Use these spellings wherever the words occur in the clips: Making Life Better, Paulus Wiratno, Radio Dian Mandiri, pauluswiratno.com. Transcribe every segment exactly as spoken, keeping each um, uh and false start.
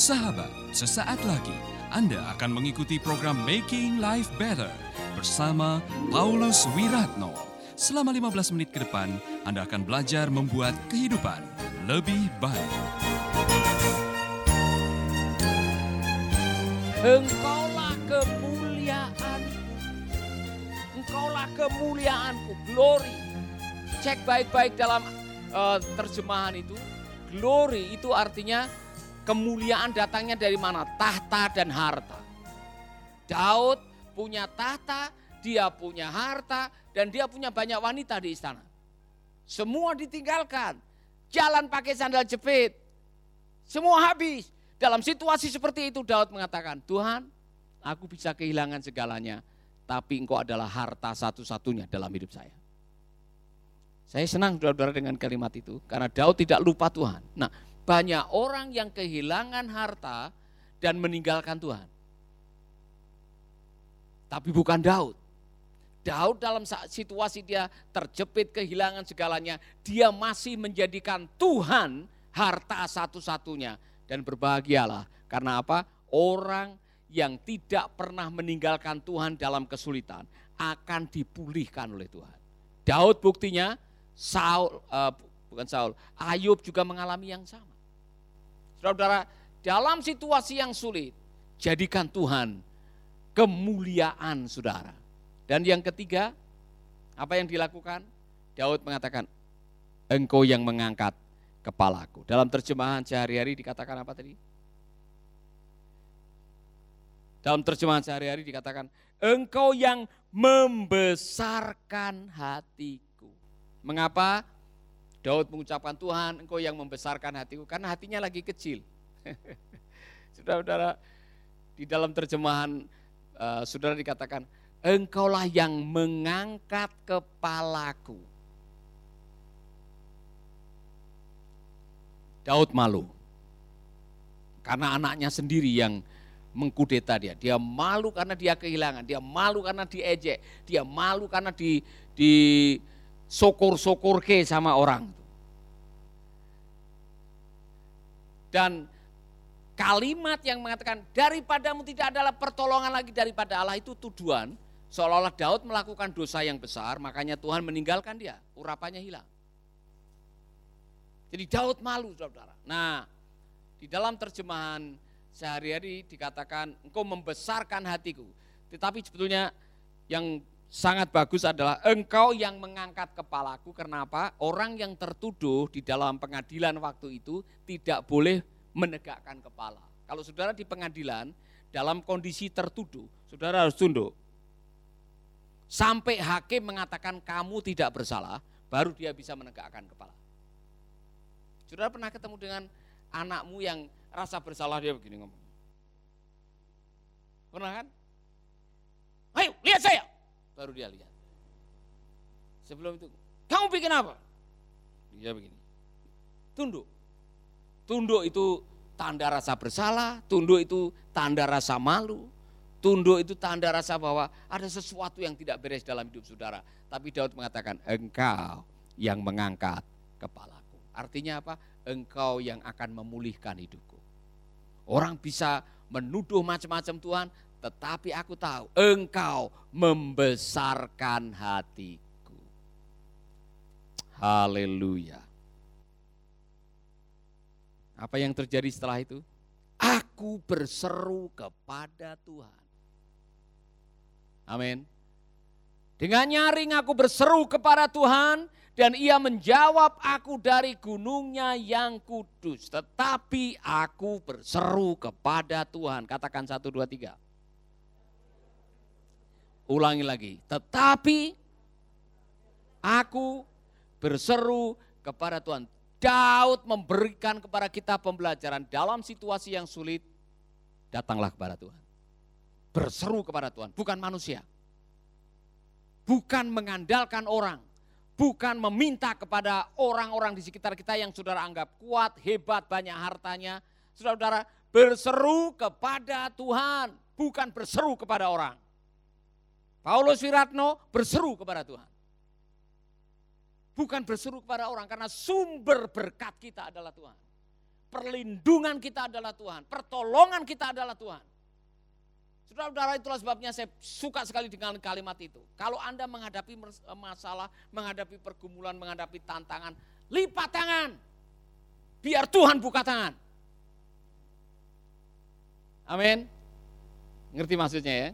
Sahabat, sesaat lagi Anda akan mengikuti program Making Life Better bersama Paulus Wiratno. Selama lima belas menit ke depan, Anda akan belajar membuat kehidupan lebih baik. Engkaulah kemuliaanku. Engkaulah kemuliaanku, glory. Cek baik-baik dalam uh, terjemahan itu. Glory itu artinya kemuliaan datangnya dari mana? Tahta dan harta. Daud punya tahta, dia punya harta, dan dia punya banyak wanita di istana. Semua ditinggalkan. Jalan pakai sandal jepit. Semua habis. Dalam situasi seperti itu Daud mengatakan, Tuhan, aku bisa kehilangan segalanya, tapi Engkau adalah harta satu-satunya dalam hidup saya. Saya senang saudara-saudara dengan kalimat itu, karena Daud tidak lupa Tuhan. Nah, banyak orang yang kehilangan harta dan meninggalkan Tuhan. Tapi bukan Daud. Daud dalam situasi dia terjepit kehilangan segalanya, dia masih menjadikan Tuhan harta satu-satunya. Dan berbahagialah, karena apa? Orang yang tidak pernah meninggalkan Tuhan dalam kesulitan akan dipulihkan oleh Tuhan. Daud buktinya, Saul uh, bukan Saul, Ayub juga mengalami yang sama. Saudara-saudara, dalam situasi yang sulit, jadikan Tuhan kemuliaan saudara. Dan yang ketiga, apa yang dilakukan? Daud mengatakan, Engkau yang mengangkat kepalaku. Dalam terjemahan sehari-hari dikatakan apa tadi? Dalam terjemahan sehari-hari dikatakan, Engkau yang membesarkan hatiku. Mengapa Daud mengucapkan Tuhan, Engkau yang membesarkan hatiku? Karena hatinya lagi kecil. Saudara-saudara, di dalam terjemahan uh, saudara dikatakan, Engkaulah yang mengangkat kepalaku. Daud malu, karena anaknya sendiri yang mengkudeta dia. Dia malu karena dia kehilangan, dia malu karena diejek, dia malu karena di, di sokor-sokor ke sama orang. Dan kalimat yang mengatakan, daripadamu tidak adalah pertolongan lagi daripada Allah, itu tuduhan. Seolah-olah Daud melakukan dosa yang besar, makanya Tuhan meninggalkan dia, urapannya hilang. Jadi Daud malu, saudara-saudara. Nah, di dalam terjemahan sehari-hari dikatakan, Engkau membesarkan hatiku. Tetapi sebetulnya yang sangat bagus adalah Engkau yang mengangkat kepalaku. Kenapa? Orang yang tertuduh di dalam pengadilan waktu itu tidak boleh menegakkan kepala. Kalau saudara di pengadilan dalam kondisi tertuduh, saudara harus tunduk. Sampai hakim mengatakan kamu tidak bersalah, baru dia bisa menegakkan kepala. Saudara pernah ketemu dengan anakmu yang rasa bersalah dia begini ngomong? Pernah kan? Ayo, lihat saya. Baru dia lihat. Sebelum itu, kamu bikin apa? Dia begini. Tunduk. Tunduk itu tanda rasa bersalah, tunduk itu tanda rasa malu, tunduk itu tanda rasa bahwa ada sesuatu yang tidak beres dalam hidup saudara. Tapi Daud mengatakan, Engkau yang mengangkat kepala. Artinya apa? Engkau yang akan memulihkan hidupku. Orang bisa menuduh macam-macam Tuhan, tetapi aku tahu Engkau membesarkan hatiku. Haleluya. Apa yang terjadi setelah itu? Aku berseru kepada Tuhan. Amin. Dengan nyaring aku berseru kepada Tuhan, dan Ia menjawab aku dari gunung-Nya yang kudus. Tetapi aku berseru kepada Tuhan. Katakan satu, dua, tiga. Ulangi lagi. Tetapi aku berseru kepada Tuhan. Daud memberikan kepada kita pembelajaran dalam situasi yang sulit. Datanglah kepada Tuhan. Berseru kepada Tuhan. Bukan manusia. Bukan mengandalkan orang. Bukan meminta kepada orang-orang di sekitar kita yang saudara anggap kuat, hebat, banyak hartanya. Saudara-saudara, berseru kepada Tuhan, bukan berseru kepada orang. Paulus Wiratno berseru kepada Tuhan. Bukan berseru kepada orang, karena sumber berkat kita adalah Tuhan. Perlindungan kita adalah Tuhan. Pertolongan kita adalah Tuhan. Saudara-saudara, itulah sebabnya saya suka sekali dengan kalimat itu. Kalau Anda menghadapi masalah, menghadapi pergumulan, menghadapi tantangan, lipat tangan. Biar Tuhan buka tangan. Amin. Ngerti maksudnya ya?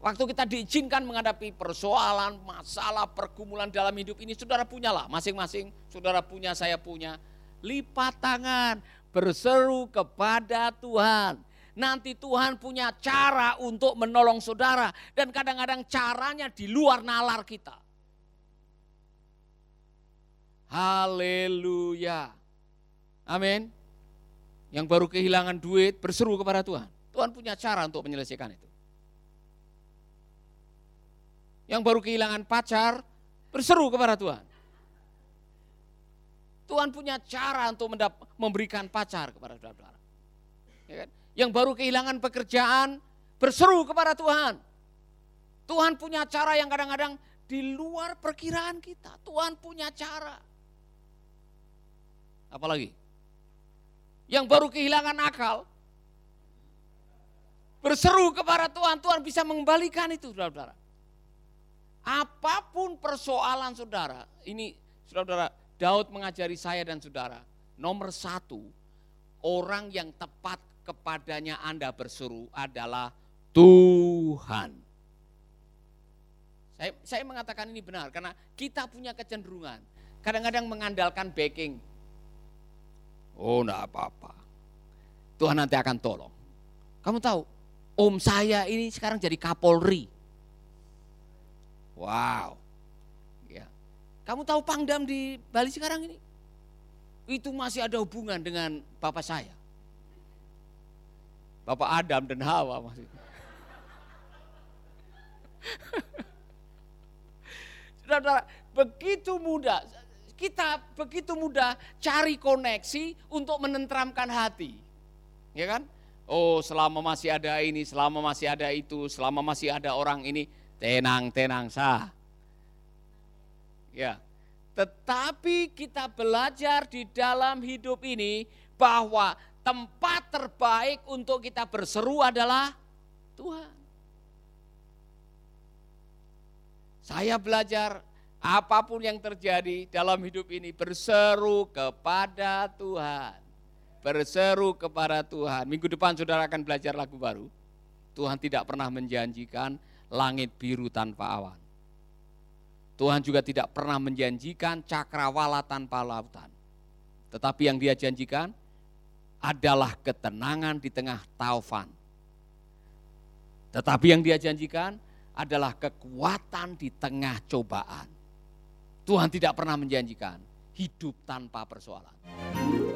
Waktu kita diizinkan menghadapi persoalan, masalah, pergumulan dalam hidup ini, saudara punyalah, masing-masing, saudara punya, saya punya. Lipat tangan, berseru kepada Tuhan. Nanti Tuhan punya cara untuk menolong saudara. Dan kadang-kadang caranya di luar nalar kita. Haleluya. Amin. Yang baru kehilangan duit, berseru kepada Tuhan. Tuhan punya cara untuk menyelesaikan itu. Yang baru kehilangan pacar, berseru kepada Tuhan. Tuhan punya cara untuk mendap- memberikan pacar kepada saudara-saudara. Ya kan? Yang baru kehilangan pekerjaan, berseru kepada Tuhan. Tuhan punya cara yang kadang-kadang di luar perkiraan kita. Tuhan punya cara. Apalagi? Yang baru kehilangan akal, berseru kepada Tuhan. Tuhan bisa mengembalikan itu, saudara-saudara. Apapun persoalan saudara, ini saudara-saudara, Daud mengajari saya dan saudara, nomor satu, orang yang tepat kepadanya Anda berseru adalah Tuhan. Saya, saya mengatakan ini benar, karena kita punya kecenderungan, kadang-kadang mengandalkan backing. Oh, enggak apa-apa, Tuhan nanti akan tolong. Kamu tahu, om saya ini sekarang jadi Kapolri. Wow, ya. Kamu tahu Pangdam di Bali sekarang ini? Itu masih ada hubungan dengan bapak saya, bapak Adam dan Hawa maksudnya. Saudara, begitu mudah kita begitu mudah cari koneksi untuk menenteramkan hati, ya kan? Oh, selama masih ada ini, selama masih ada itu, selama masih ada orang ini. Tenang-tenang sah. Ya. Tetapi kita belajar di dalam hidup ini bahwa tempat terbaik untuk kita berseru adalah Tuhan. Saya belajar apapun yang terjadi dalam hidup ini berseru kepada Tuhan. Berseru kepada Tuhan. Minggu depan saudara akan belajar lagu baru. Tuhan tidak pernah menjanjikan langit biru tanpa awan. Tuhan juga tidak pernah menjanjikan cakrawala tanpa lautan. Tetapi yang Dia janjikan adalah ketenangan di tengah taufan. Tetapi yang Dia janjikan adalah kekuatan di tengah cobaan. Tuhan tidak pernah menjanjikan hidup tanpa persoalan.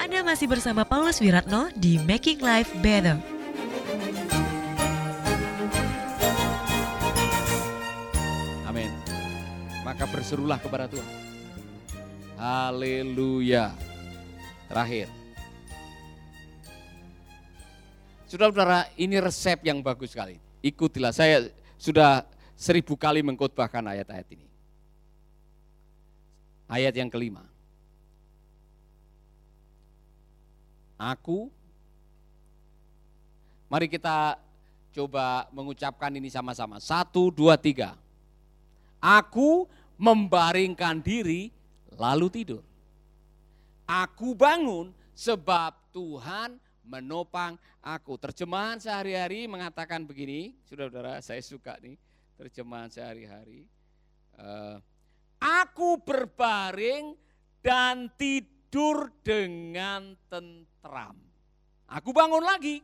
Anda masih bersama Paulus Wiratno di Making Life Better. Maka berserulah kepada Tuhan. Haleluya. Terakhir. Saudara-saudara, ini resep yang bagus sekali. Ikutilah, saya sudah seribu kali mengkhotbahkan ayat-ayat ini. Ayat yang kelima. Aku, mari kita coba mengucapkan ini sama-sama. Satu, dua, tiga. Aku membaringkan diri lalu tidur. Aku bangun sebab Tuhan menopang aku. Terjemahan sehari-hari mengatakan begini, saudara-saudara, saya suka nih terjemahan sehari-hari. Uh, aku berbaring dan tidur dengan tentram. Aku bangun lagi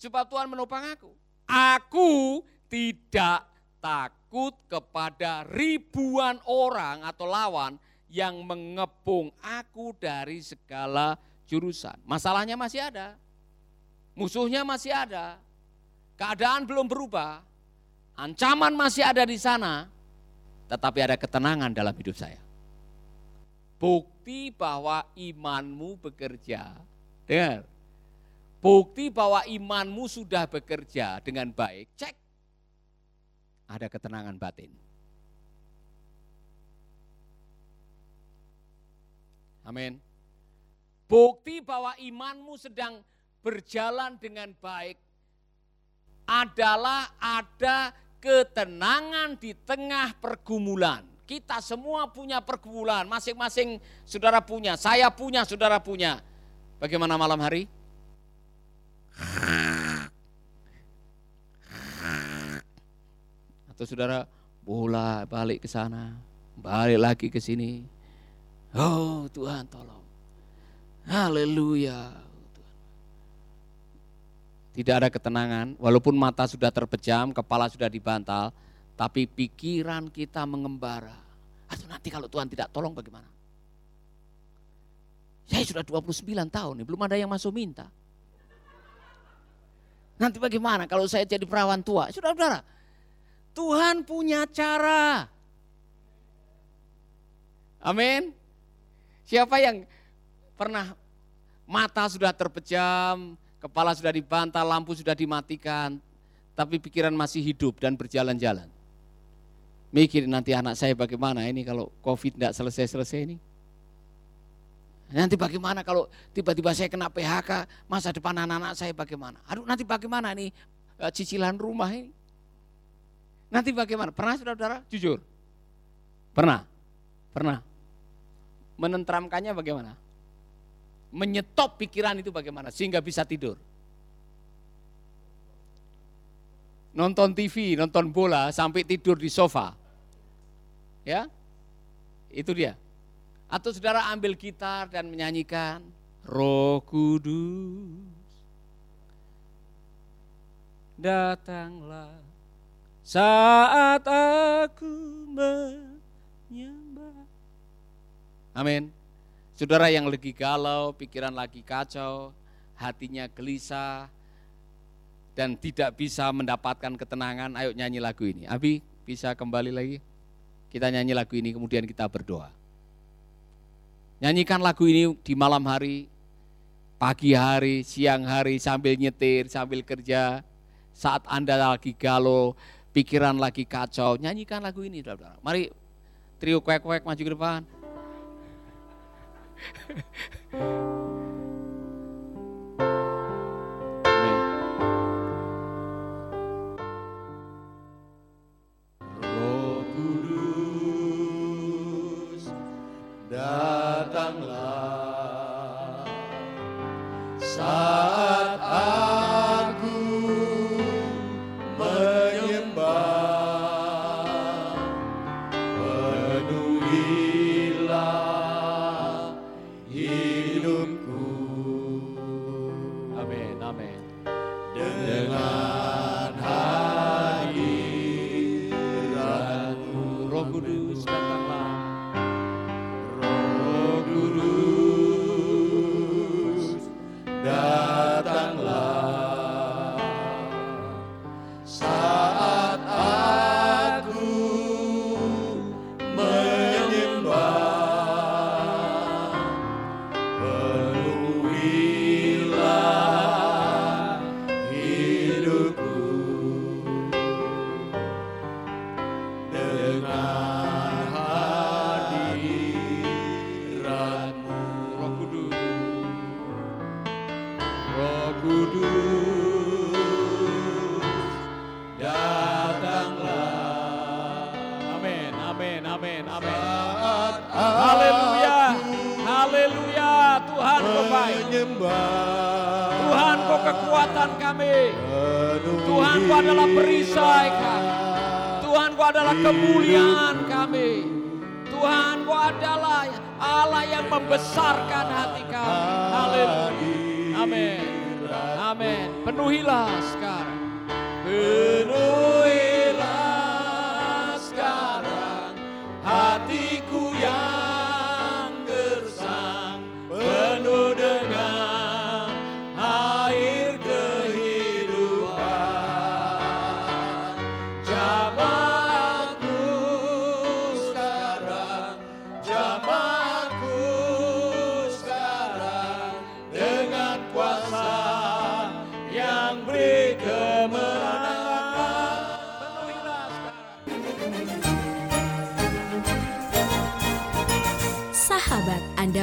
sebab Tuhan menopang aku. Aku tidak takut kepada ribuan orang atau lawan yang mengepung aku dari segala jurusan. Masalahnya masih ada, musuhnya masih ada, keadaan belum berubah, ancaman masih ada di sana, tetapi ada ketenangan dalam hidup saya. Bukti bahwa imanmu bekerja, dengar, bukti bahwa imanmu sudah bekerja dengan baik, cek. Ada ketenangan batin. Amin. Bukti bahwa imanmu sedang berjalan dengan baik adalah ada ketenangan di tengah pergumulan. Kita semua punya pergumulan, masing-masing saudara punya, saya punya, saudara punya. Bagaimana malam hari? Atau saudara bola balik ke sana, balik lagi ke sini. Oh Tuhan tolong. Haleluya. Tidak ada ketenangan, walaupun mata sudah terpejam, kepala sudah dibantal, tapi pikiran kita mengembara. Aduh, nanti kalau Tuhan tidak tolong bagaimana? Saya sudah dua puluh sembilan tahun, belum ada yang masuk minta. Nanti bagaimana kalau saya jadi perawan tua? Saudara-saudara, Tuhan punya cara. Amin. Siapa yang pernah mata sudah terpejam, kepala sudah dibantal, lampu sudah dimatikan, tapi pikiran masih hidup dan berjalan-jalan. Mikir nanti anak saya bagaimana ini kalau COVID tidak selesai-selesai ini. Nanti bagaimana kalau tiba-tiba saya kena P H K, masa depan anak-anak saya bagaimana. Aduh nanti bagaimana ini cicilan rumah ini. Nanti bagaimana, pernah saudara-saudara? Jujur? Pernah? Pernah? Menenteramkannya bagaimana? Menyetop pikiran itu bagaimana sehingga bisa tidur. Nonton T V, nonton bola sampai tidur di sofa. Ya? Itu dia. Atau saudara ambil gitar dan menyanyikan Roh Kudus. Datanglah saat aku menyembah. Amin. Saudara yang lagi galau, pikiran lagi kacau, hatinya gelisah, dan tidak bisa mendapatkan ketenangan, ayo nyanyi lagu ini. Abi, bisa kembali lagi? Kita nyanyi lagu ini, kemudian kita berdoa. Nyanyikan lagu ini di malam hari, pagi hari, siang hari, sambil nyetir, sambil kerja, saat Anda lagi galau, pikiran lagi kacau, nyanyikan lagu ini. Saudara-saudara. Mari, trio kuek-kuek maju ke depan. Roh Kudus, datanglah saat aku menyembah, penuhilah kami. Tuhan Ku adalah perisai kami. Tuhan Ku adalah kemuliaan kami. Tuhan Ku adalah Allah yang membesarkan hati kami. Haleluya. Amin. Amin. Penuhilah sekarang. Penuhilah sekarang hatiku yang gersang, penuh dengan kuasa yang beri kemenangan.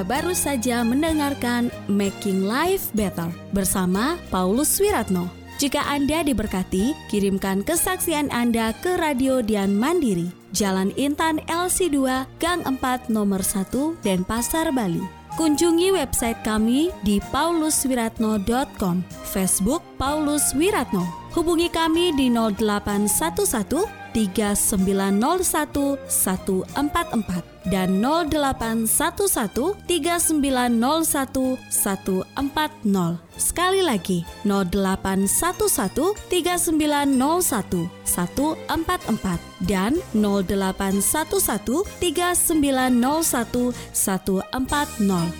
Anda baru saja mendengarkan Making Life Better bersama Paulus Wiratno. Jika Anda diberkati, kirimkan kesaksian Anda ke Radio Dian Mandiri, Jalan Intan L C dua, Gang empat, Nomor satu, Denpasar, Bali. Kunjungi website kami di pauluswiratno dot com, Facebook Paulus Wiratno. Hubungi kami di nol delapan satu satu tiga sembilan nol satu satu empat empat dan nol delapan satu satu tiga sembilan nol satu satu empat nol. Sekali lagi nol delapan satu satu tiga sembilan nol satu satu empat empat dan nol delapan satu satu tiga sembilan nol satu satu empat nol.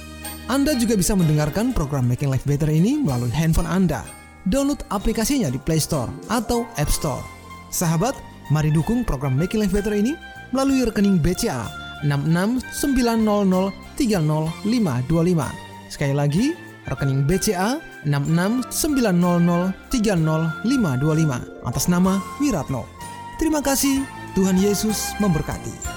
Anda juga bisa mendengarkan program Making Life Better ini melalui handphone Anda. Download aplikasinya di Play Store atau App Store. Sahabat, mari dukung program Making Life Better ini melalui rekening B C A enam enam sembilan nol nol tiga nol lima dua lima. Sekali lagi, rekening B C A enam enam sembilan nol nol tiga nol lima dua lima atas nama Wiratno. Terima kasih, Tuhan Yesus memberkati.